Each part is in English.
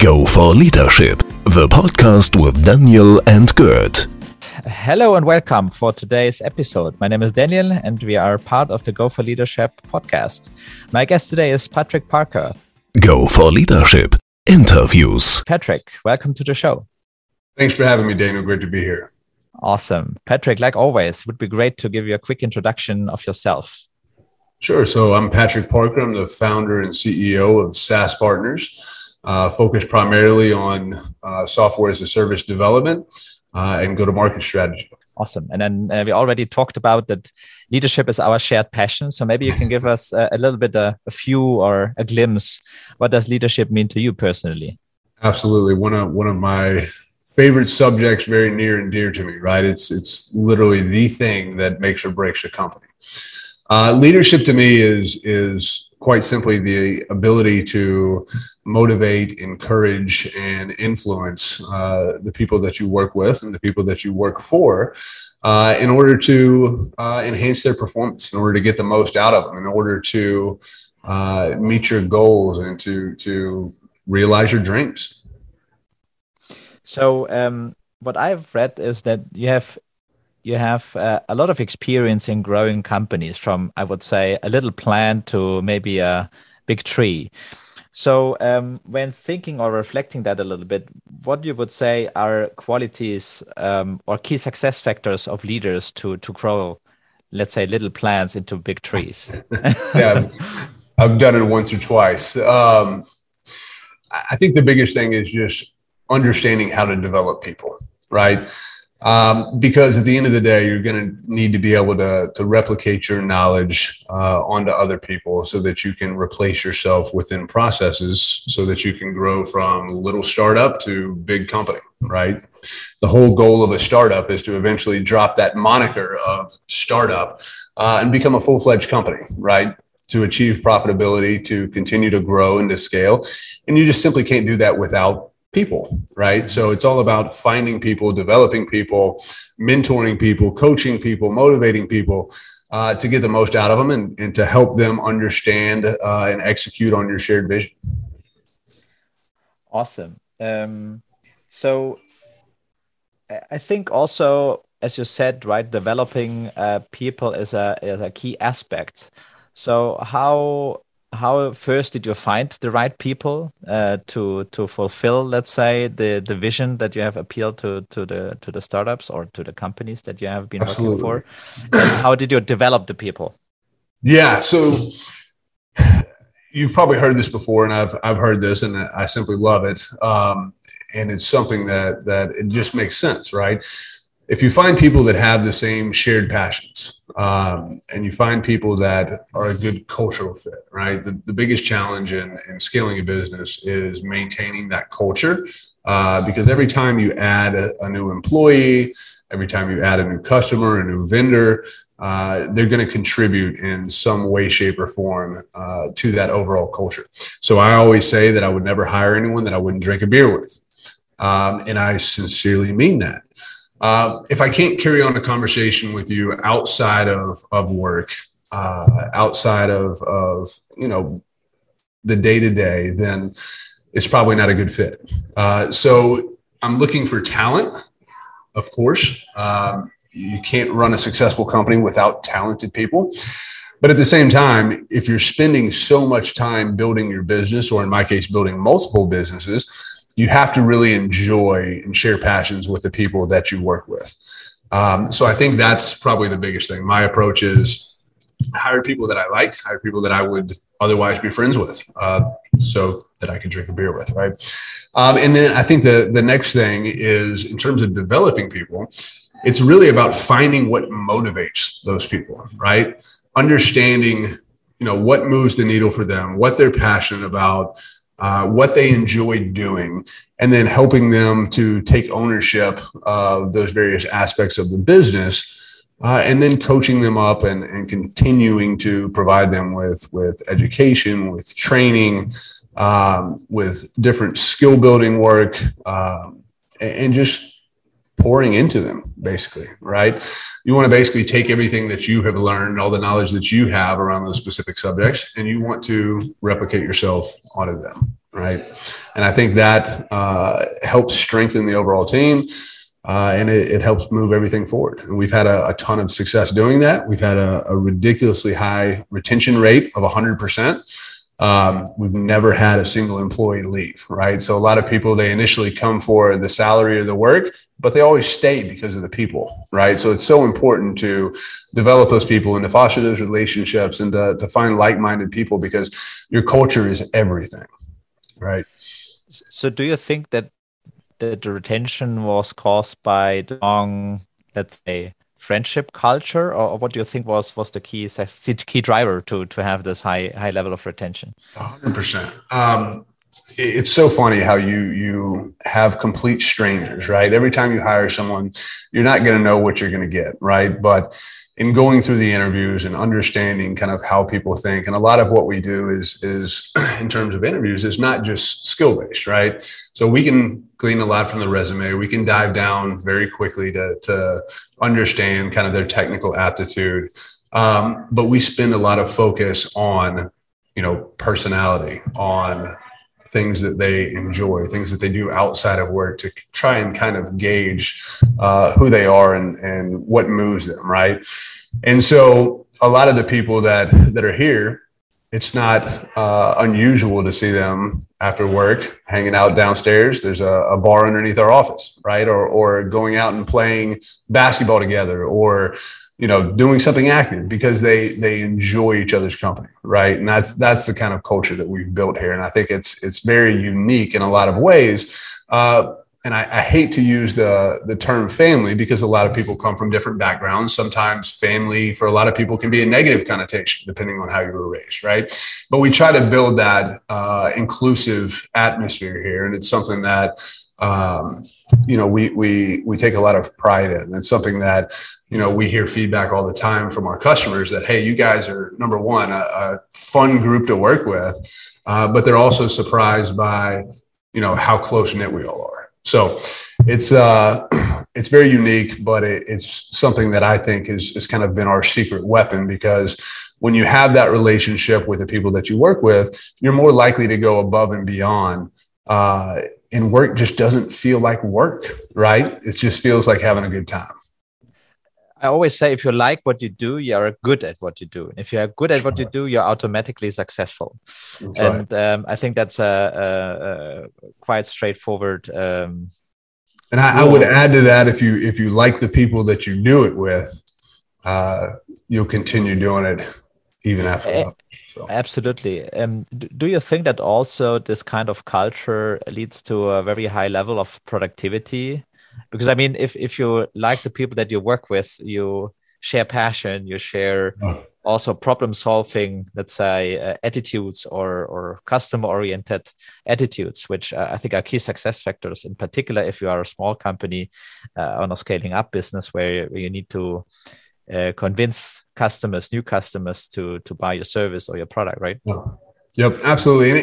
Go for Leadership, the podcast with Daniel and Gerd. Hello and welcome for today's episode. My name is Daniel and we are part of the Go for Leadership podcast. My guest today is Patrick Parker. Go for Leadership interviews. Patrick, welcome to the show. Thanks for having me, Daniel. Great to be here. Awesome. Patrick, like always, it would be great to give you a quick introduction of yourself. Sure. So I'm Patrick Parker. I'm the founder and CEO of SaaS Partners, focused primarily on software as a service development and go-to-market strategy. Awesome. And then we already talked about that leadership is our shared passion. So maybe you can give us a little bit, a few or a glimpse. What does leadership mean to you personally? Absolutely. One of my favorite subjects, very near and dear to me, right? It's literally the thing that makes or breaks a company. Leadership to me is quite simply the ability to motivate, encourage, and influence the people that you work with and the people that you work for in order to enhance their performance, in order to get the most out of them, in order to meet your goals and to realize your dreams. So what I've read is that you have a lot of experience in growing companies from, I would say, a little plant to maybe a big tree. So when thinking or reflecting that a little bit, what you would say are qualities or key success factors of leaders to grow, let's say, little plants into big trees? Yeah, I've done it once or twice. I think the biggest thing is just understanding how to develop people, right? Because at the end of the day, you're going to need to be able to replicate your knowledge onto other people so that you can replace yourself within processes so that you can grow from little startup to big company, right? The whole goal of a startup is to eventually drop that moniker of startup and become a full-fledged company, right? To achieve profitability, to continue to grow and to scale. And you just simply can't do that without people, right? So it's all about finding people, developing people, mentoring people, coaching people, motivating people to get the most out of them and to help them understand and execute on your shared vision. Awesome. So I think also, as you said, right, developing people is a key aspect. So how first did you find the right people to fulfill, let's say, the vision that you have appealed to the startups or to the companies that you have been Absolutely. Working for? And how did you develop the people? Yeah, so you've probably heard this before, and I've heard this, and I simply love it. And it's something that it just makes sense, right? If you find people that have the same shared passions and you find people that are a good cultural fit, right? The biggest challenge in scaling a business is maintaining that culture because every time you add a new employee, every time you add a new customer, a new vendor, they're going to contribute in some way, shape, or form to that overall culture. So I always say that I would never hire anyone that I wouldn't drink a beer with. And I sincerely mean that. If I can't carry on a conversation with you outside of work, outside of the day-to-day, then it's probably not a good fit. So I'm looking for talent, of course. You can't run a successful company without talented people. But at the same time, if you're spending so much time building your business, or in my case, building multiple businesses, you have to really enjoy and share passions with the people that you work with. So I think that's probably the biggest thing. My approach is hire people that I like, hire people that I would otherwise be friends with so that I can drink a beer with, right? And then I think the next thing is in terms of developing people, it's really about finding what motivates those people, right? Understanding, what moves the needle for them, what they're passionate about, what they enjoy doing, and then helping them to take ownership of those various aspects of the business, and then coaching them up and continuing to provide them with education, with training, with different skill building work, and just pouring into them, basically, right? You want to basically take everything that you have learned, all the knowledge that you have around those specific subjects, and you want to replicate yourself onto them, right? And I think that helps strengthen the overall team, and it helps move everything forward. And we've had a ton of success doing that. We've had a ridiculously high retention rate of 100%. We've never had a single employee leave, right? So a lot of people, they initially come for the salary or the work, but they always stay because of the people, right? So it's so important to develop those people and to foster those relationships and to find like-minded people, because your culture is everything, right? So do you think that the retention was caused by the long, let's say, friendship culture, or what do you think was the key driver to have this high level of retention? 100%. It's so funny how you have complete strangers, right? Every time you hire someone, you're not going to know what you're going to get, right? But in going through the interviews and understanding kind of how people think, and a lot of what we do is in terms of interviews is not just skill-based, right? So we can glean a lot from the resume. We can dive down very quickly to understand kind of their technical aptitude. But we spend a lot of focus on, personality, on things that they enjoy, things that they do outside of work, to try and kind of gauge who they are and what moves them, right? And so a lot of the people that are here, it's not unusual to see them after work hanging out downstairs. There's a bar underneath our office, right? Or going out and playing basketball together, or doing something active, because they enjoy each other's company, right? And that's the kind of culture that we've built here. And I think it's very unique in a lot of ways. And I hate to use the term family, because a lot of people come from different backgrounds. Sometimes family for a lot of people can be a negative connotation, depending on how you were raised, right? But we try to build that inclusive atmosphere here. And it's something that, we take a lot of pride in. It's something that, we hear feedback all the time from our customers that, hey, you guys are, number one, a fun group to work with, but they're also surprised by, how close-knit we all are. So it's very unique, but it's something that I think is kind of been our secret weapon, because when you have that relationship with the people that you work with, you're more likely to go above and beyond, and work just doesn't feel like work, right? It just feels like having a good time. I always say, if you like what you do, you are good at what you do. And if you are good at what you do, you're automatically successful. Right. And I think that's a quite straightforward. And I would add to that, if you like the people that you do it with, you'll continue doing it even after that. So. Absolutely. Do you think that also this kind of culture leads to a very high level of productivity? Because, I mean, if you like the people that you work with, you share passion, you share also problem-solving, let's say, attitudes or customer-oriented attitudes, which I think are key success factors, in particular if you are a small company on a scaling-up business where you need to convince customers, new customers, to buy your service or your product, right? Yep, absolutely. And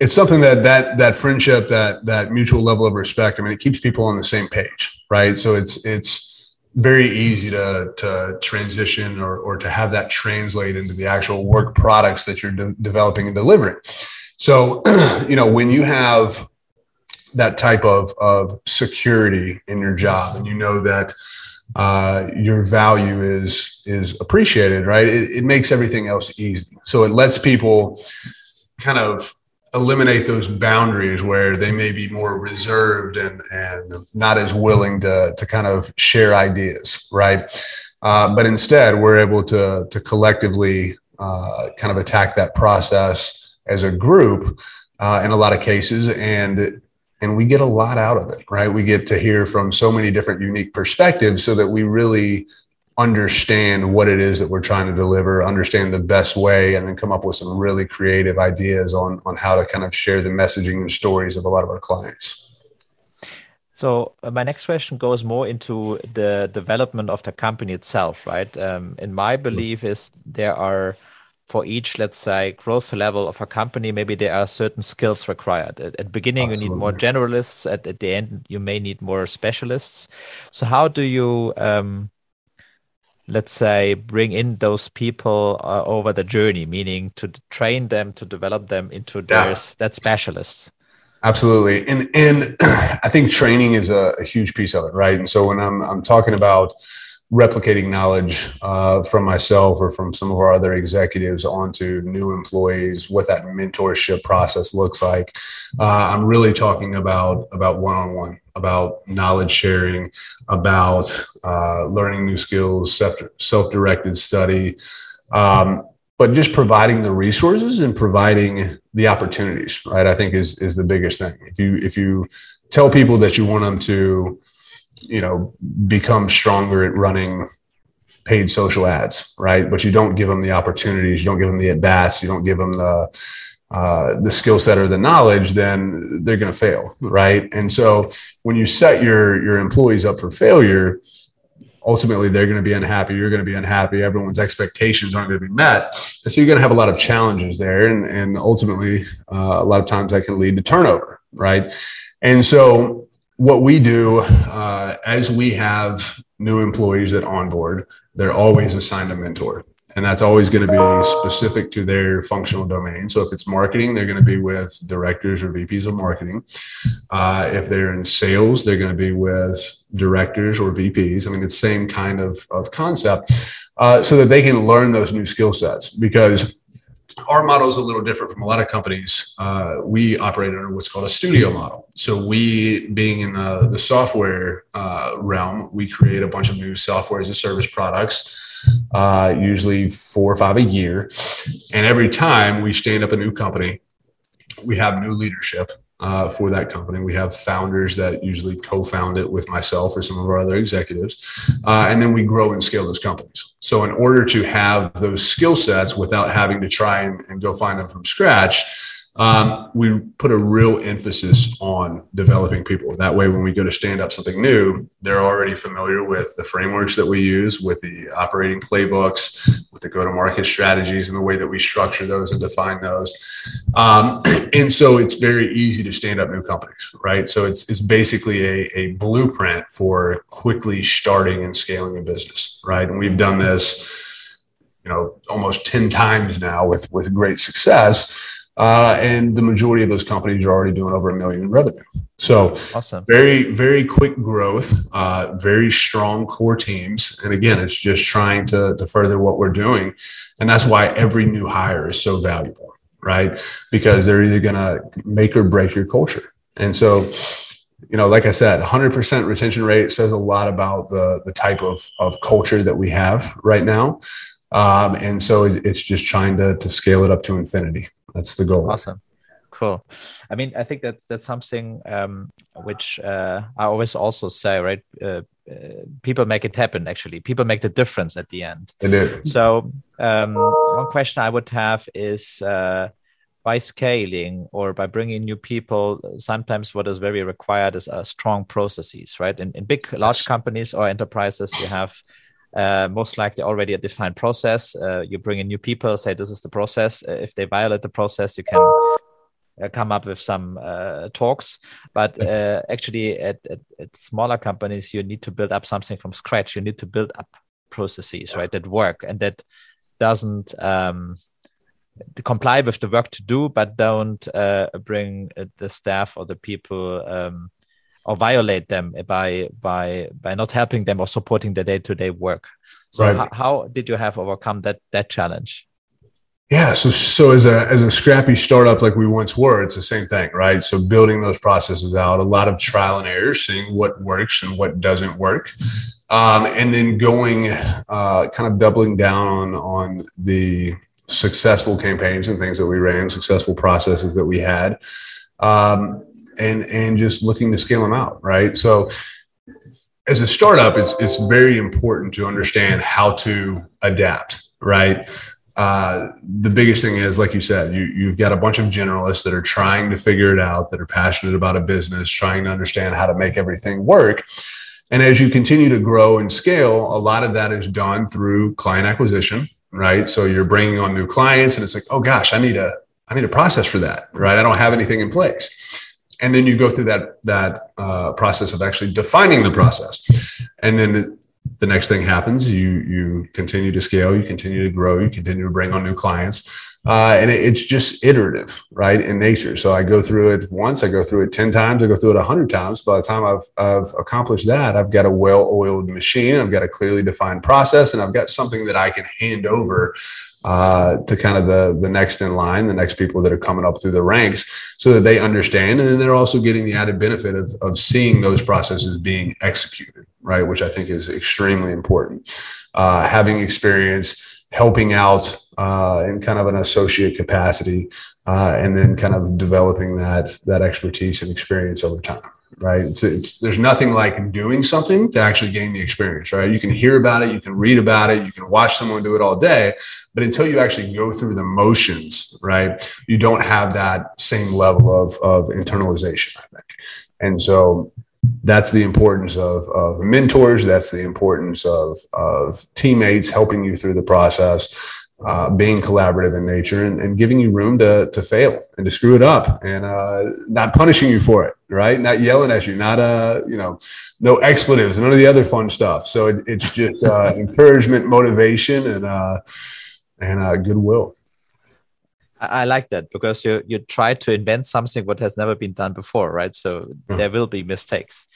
it's something that friendship, that mutual level of respect, I mean, it keeps people on the same page, right? So it's very easy to transition or to have that translate into the actual work products that you're developing and delivering. So, when you have that type of security in your job, and you know that your value is appreciated, right? It makes everything else easy. So it lets people kind of eliminate those boundaries where they may be more reserved and not as willing to kind of share ideas, right? But instead, we're able to collectively kind of attack that process as a group in a lot of cases, and we get a lot out of it, right? We get to hear from so many different unique perspectives, so that we really understand what it is that we're trying to deliver, understand the best way, and then come up with some really creative ideas on how to kind of share the messaging and stories of a lot of our clients. So my next question goes more into the development of the company itself, right? And my belief is there are, for each, let's say, growth level of a company, maybe there are certain skills required. At the beginning, Absolutely. You need more generalists. At the end, you may need more specialists. So how do you let's say, bring in those people over the journey, meaning to train them, to develop them into that specialists. Absolutely. And I think training is a huge piece of it, right? And so when I'm talking about replicating knowledge from myself or from some of our other executives onto new employees, what that mentorship process looks like, I'm really talking about one-on-one, about knowledge sharing, about learning new skills, self-directed study, but just providing the resources and providing the opportunities, right? I think is the biggest thing. If you tell people that you want them to, become stronger at running paid social ads, right? But you don't give them the opportunities, you don't give them the at-bats, you don't give them the skill set or the knowledge, then they're going to fail, right? And so when you set your employees up for failure, ultimately they're going to be unhappy, you're going to be unhappy, everyone's expectations aren't going to be met. And so you're going to have a lot of challenges there. And ultimately, a lot of times that can lead to turnover, right? And so what we do as we have new employees that onboard, they're always assigned a mentor. And that's always going to be specific to their functional domain. So if it's marketing, they're going to be with directors or VPs of marketing. If they're in sales, they're going to be with directors or VPs. I mean, it's the same kind of concept so that they can learn those new skill sets, because our model is a little different from a lot of companies. We operate under what's called a studio model. So we, being in the software realm, we create a bunch of new software as a service products, usually 4 or 5 a year. And every time we stand up a new company, we have new leadership for that company. We have founders that usually co-found it with myself or some of our other executives. And then we grow and scale those companies. So in order to have those skill sets without having to try and go find them from scratch, we put a real emphasis on developing people. That way, when we go to stand up something new, they're already familiar with the frameworks that we use, with the operating playbooks, with the go-to-market strategies and the way that we structure those and define those. And so it's very easy to stand up new companies, right? So it's basically a blueprint for quickly starting and scaling a business, right? And we've done this, almost 10 times now with great success. And the majority of those companies are already doing over $1 million in revenue. So awesome. Very, very quick growth, very strong core teams. And again, it's just trying to further what we're doing. And that's why every new hire is so valuable, right? Because they're either going to make or break your culture. And so, like I said, 100% retention rate says a lot about the type of culture that we have right now. And so it's just trying to scale it up to infinity. That's the goal. Awesome. Cool. I mean, I think that's something which I always also say, right? People make it happen, actually. People make the difference at the end. They do. So one question I would have is by scaling or by bringing new people, sometimes what is very required is strong processes, right? In big, large companies or enterprises, you have most likely already a defined process. You bring in new people, say this is the process. If they violate the process, you can come up with some talks. But actually at smaller companies, you need to build up something from scratch. You need to build up processes, right, that work and that doesn't comply with the work to do, but don't bring the staff or the people or violate them by not helping them or supporting the day-to-day work. So right. How did you have overcome that challenge? Yeah, so as a scrappy startup like we once were, it's the same thing, right? So building those processes out, a lot of trial and error, seeing what works and what doesn't work, and then going, kind of doubling down on the successful campaigns and things that we ran, successful processes that we had. And just looking to scale them out, right? So as a startup, it's very important to understand how to adapt, right? The biggest thing is, like you said, you've got a bunch of generalists that are trying to figure it out, that are passionate about a business, trying to understand how to make everything work. And as you continue to grow and scale, a lot of that is done through client acquisition, right? So you're bringing on new clients and it's like, oh gosh, I need a process for that, right? I don't have anything in place. And then you go through that process of actually defining the process. And then the next thing happens, you continue to scale, you continue to grow, you continue to bring on new clients. And it's just iterative, right, in nature. So I go through it once, I go through it 10 times, I go through it 100 times. By the time I've accomplished that, I've got a well-oiled machine, I've got a clearly defined process, and I've got something that I can hand over to kind of the next in line, the next people that are coming up through the ranks so that they understand. And then they're also getting the added benefit of seeing those processes being executed, right? Which I think is extremely important. Having experience, helping out in kind of an associate capacity, and then kind of developing that expertise and experience over time. Right. There's nothing like doing something to actually gain the experience, right? You can hear about it, you can read about it, you can watch someone do it all day, but until you actually go through the motions, right, you don't have that same level of internalization, I think. And so that's the importance of mentors. That's the importance of teammates helping you through the process. Being collaborative in nature and giving you room to fail and to screw it up and not punishing you for it, right? Not yelling at you, not, no expletives, none of the other fun stuff. So it's just encouragement, motivation, and goodwill. I like that because you try to invent something what has never been done before, right? So There will be mistakes.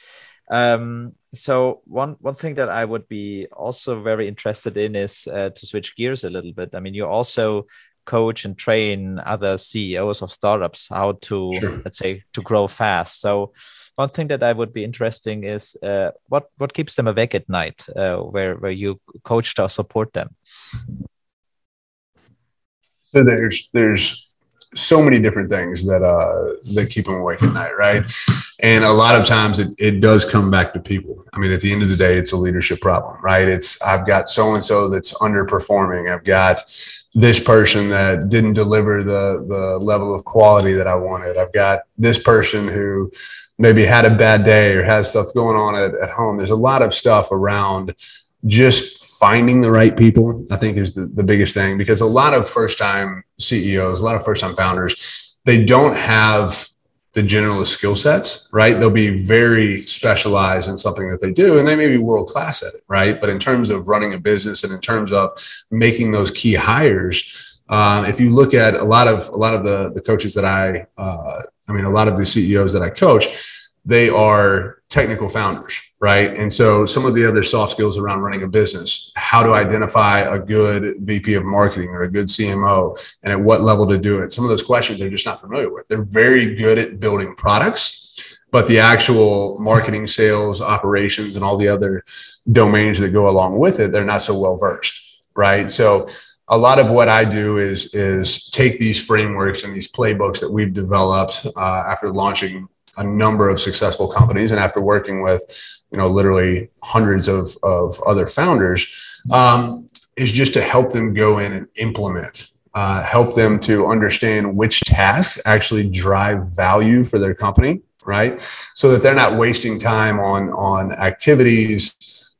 So one thing that I would be also very interested in is to switch gears a little bit. I mean, you also coach and train other CEOs of startups how to, let's say, to grow fast. So one thing that I would be interesting is what keeps them awake at night where you coach or support them? So there's so many different things that keep them awake at night, right? And a lot of times it does come back to people. I mean, at the end of the day, it's a leadership problem, right? I've got so-and-so that's underperforming. I've got this person that didn't deliver the level of quality that I wanted. I've got this person who maybe had a bad day or has stuff going on at home. There's a lot of stuff around just finding the right people, I think, is the biggest thing, because a lot of first-time CEOs, a lot of first-time founders, they don't have the generalist skill sets, right? They'll be very specialized in something that they do, and they may be world-class at it, right? But in terms of running a business and in terms of making those key hires, if you look at a lot of the coaches that a lot of the CEOs that I coach, they are technical founders, right? And so some of the other soft skills around running a business, how to identify a good VP of marketing or a good CMO and at what level to do it. Some of those questions they're just not familiar with. They're very good at building products, but the actual marketing, sales, operations, and all the other domains that go along with it, they're not so well-versed, right? So a lot of what I do is take these frameworks and these playbooks that we've developed after launching a number of successful companies and after working with, literally hundreds of other founders, is just to help them go in and implement, help them to understand which tasks actually drive value for their company, right? So that they're not wasting time on activities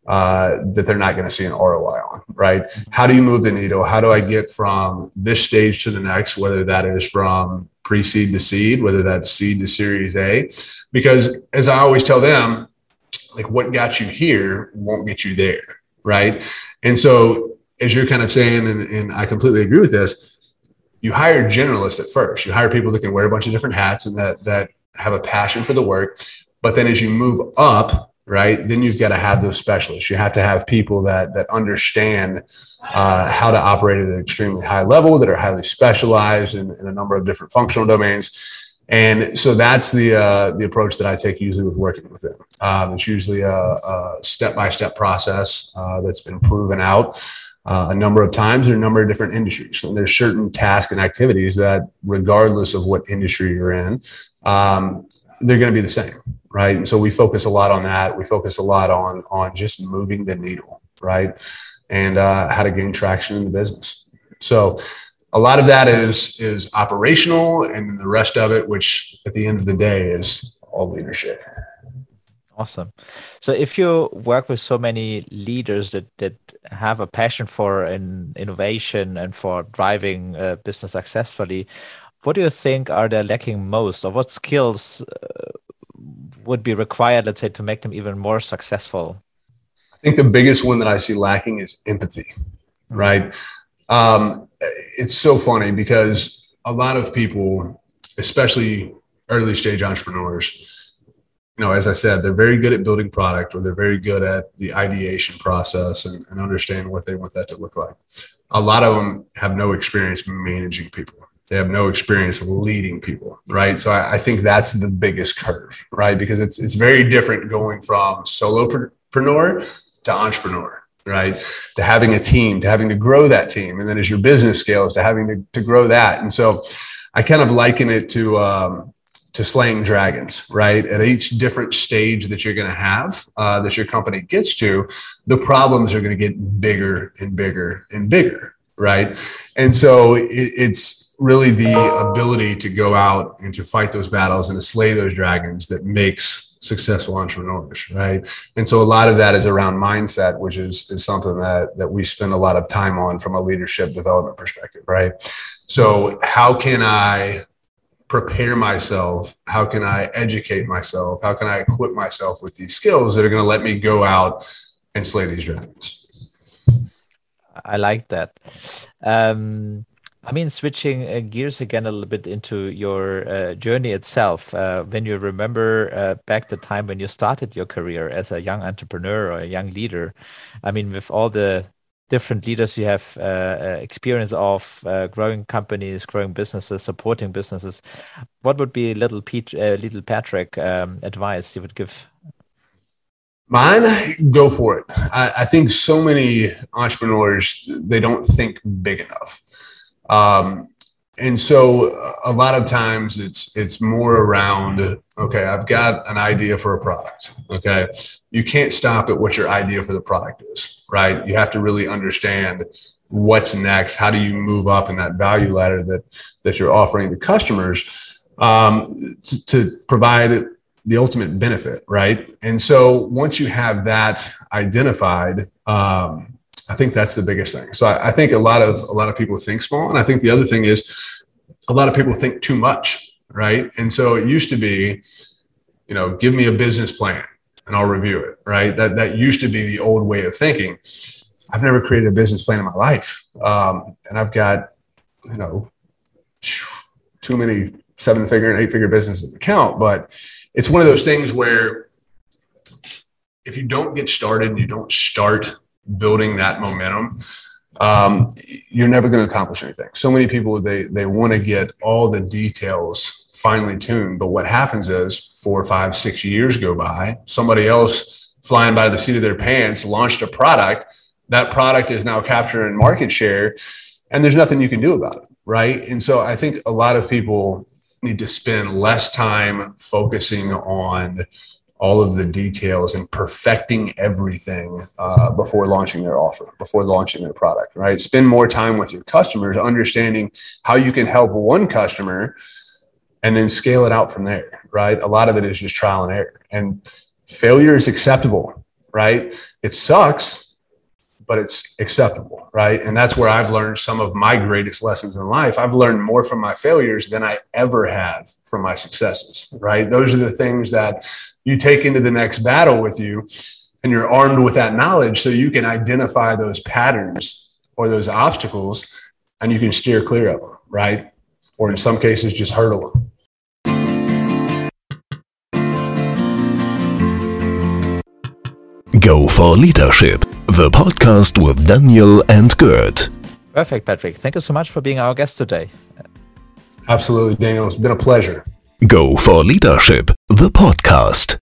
that they're not going to see an ROI on, right? How do you move the needle? How do I get from this stage to the next, whether that is from pre-seed to seed, whether that's seed to Series A? Because as I always tell them, like, what got you here won't get you there, right? And so as you're kind of saying, and I completely agree with this, you hire generalists at first. You hire people that can wear a bunch of different hats and that have a passion for the work. But then as you move up, right, then you've got to have those specialists. You have to have people that understand how to operate at an extremely high level, that are highly specialized in a number of different functional domains. And so that's the approach that I take usually with working with them. It's usually a step-by-step process that's been proven out a number of times in a number of different industries. And there's certain tasks and activities that, regardless of what industry you're in, they're going to be the same. Right. And so we focus a lot on that. We focus a lot on just moving the needle. Right. And how to gain traction in the business. So a lot of that is operational. And then the rest of it, which at the end of the day is all leadership. Awesome. So if you work with so many leaders that have a passion for innovation and for driving business successfully, what do you think are they lacking most, or what skills would be required, let's say, to make them even more successful? I I think the biggest one that I see lacking is empathy, right? It's so funny because a lot of people, especially early stage entrepreneurs, you know, as I said, they're very good at building product, or they're very good at the ideation process and understand what they want that to look like. A lot of them have no experience managing people. They have no experience leading people, right? So I think that's the biggest curve, right? Because it's very different going from solopreneur to entrepreneur, right? To having a team, to having to grow that team. And then as your business scales, to having to grow that. And so I kind of liken it to slaying dragons, right? At each different stage that you're going to have, that your company gets to, the problems are going to get bigger and bigger and bigger, right? And so it's really the ability to go out and to fight those battles and to slay those dragons that makes successful entrepreneurs, right? And so a lot of that is around mindset, which is something that we spend a lot of time on from a leadership development perspective, right? So how can I prepare myself? How can I educate myself? How can I equip myself with these skills that are going to let me go out and slay these dragons? I like that. I mean, switching gears again a little bit into your journey itself. When you remember back the time when you started your career as a young entrepreneur or a young leader, I mean, with all the different leaders you have experience of, growing companies, growing businesses, supporting businesses, what would be little Patrick advice you would give? Mine, go for it. I think so many entrepreneurs, they don't think big enough. And so a lot of times it's more around, okay, I've got an idea for a product. Okay. You can't stop at what your idea for the product is, right? You have to really understand what's next. How do you move up in that value ladder that you're offering to customers, to provide the ultimate benefit, right? And so once you have that identified, I think that's the biggest thing. So I think a lot of people think small. And I think the other thing is a lot of people think too much, right? And so it used to be, you know, give me a business plan and I'll review it, right? That used to be the old way of thinking. I've never created a business plan in my life. And I've got, you know, too many 7-figure and 8-figure businesses to count. But it's one of those things where if you don't get started and you don't start building that momentum, you're never going to accomplish anything. So many people, they want to get all the details finely tuned. But what happens is 4, 5, 6 years go by, somebody else flying by the seat of their pants launched a product. That product is now capturing market share and there's nothing you can do about it, right? And so I think a lot of people need to spend less time focusing on all of the details and perfecting everything before launching their offer, before launching their product, right? Spend more time with your customers, understanding how you can help one customer and then scale it out from there, right? A lot of it is just trial and error, and failure is acceptable, right? It sucks, but it's acceptable, right? And that's where I've learned some of my greatest lessons in life. I've learned more from my failures than I ever have from my successes, right? Those are the things that you take into the next battle with you, and you're armed with that knowledge so you can identify those patterns or those obstacles and you can steer clear of them, right? Or in some cases, just hurdle them. Go for Leadership, the podcast with Daniel and Gert. Perfect, Patrick. Thank you so much for being our guest today. Absolutely, Daniel. It's been a pleasure. Go for Leadership, the podcast.